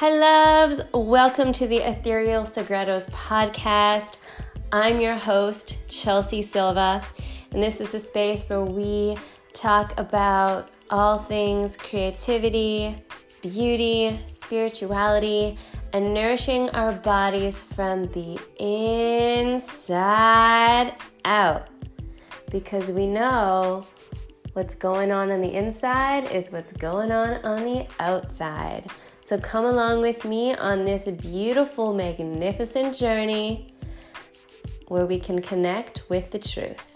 Hi loves, welcome to the Ethereal Segretos podcast. I'm your host, Chelsea Silva, and this is a space where we talk about all things creativity, beauty, spirituality, and nourishing our bodies from the inside out. Because we know what's going on the inside is what's going on the outside. So come along with me on this beautiful, magnificent journey where we can connect with the truth.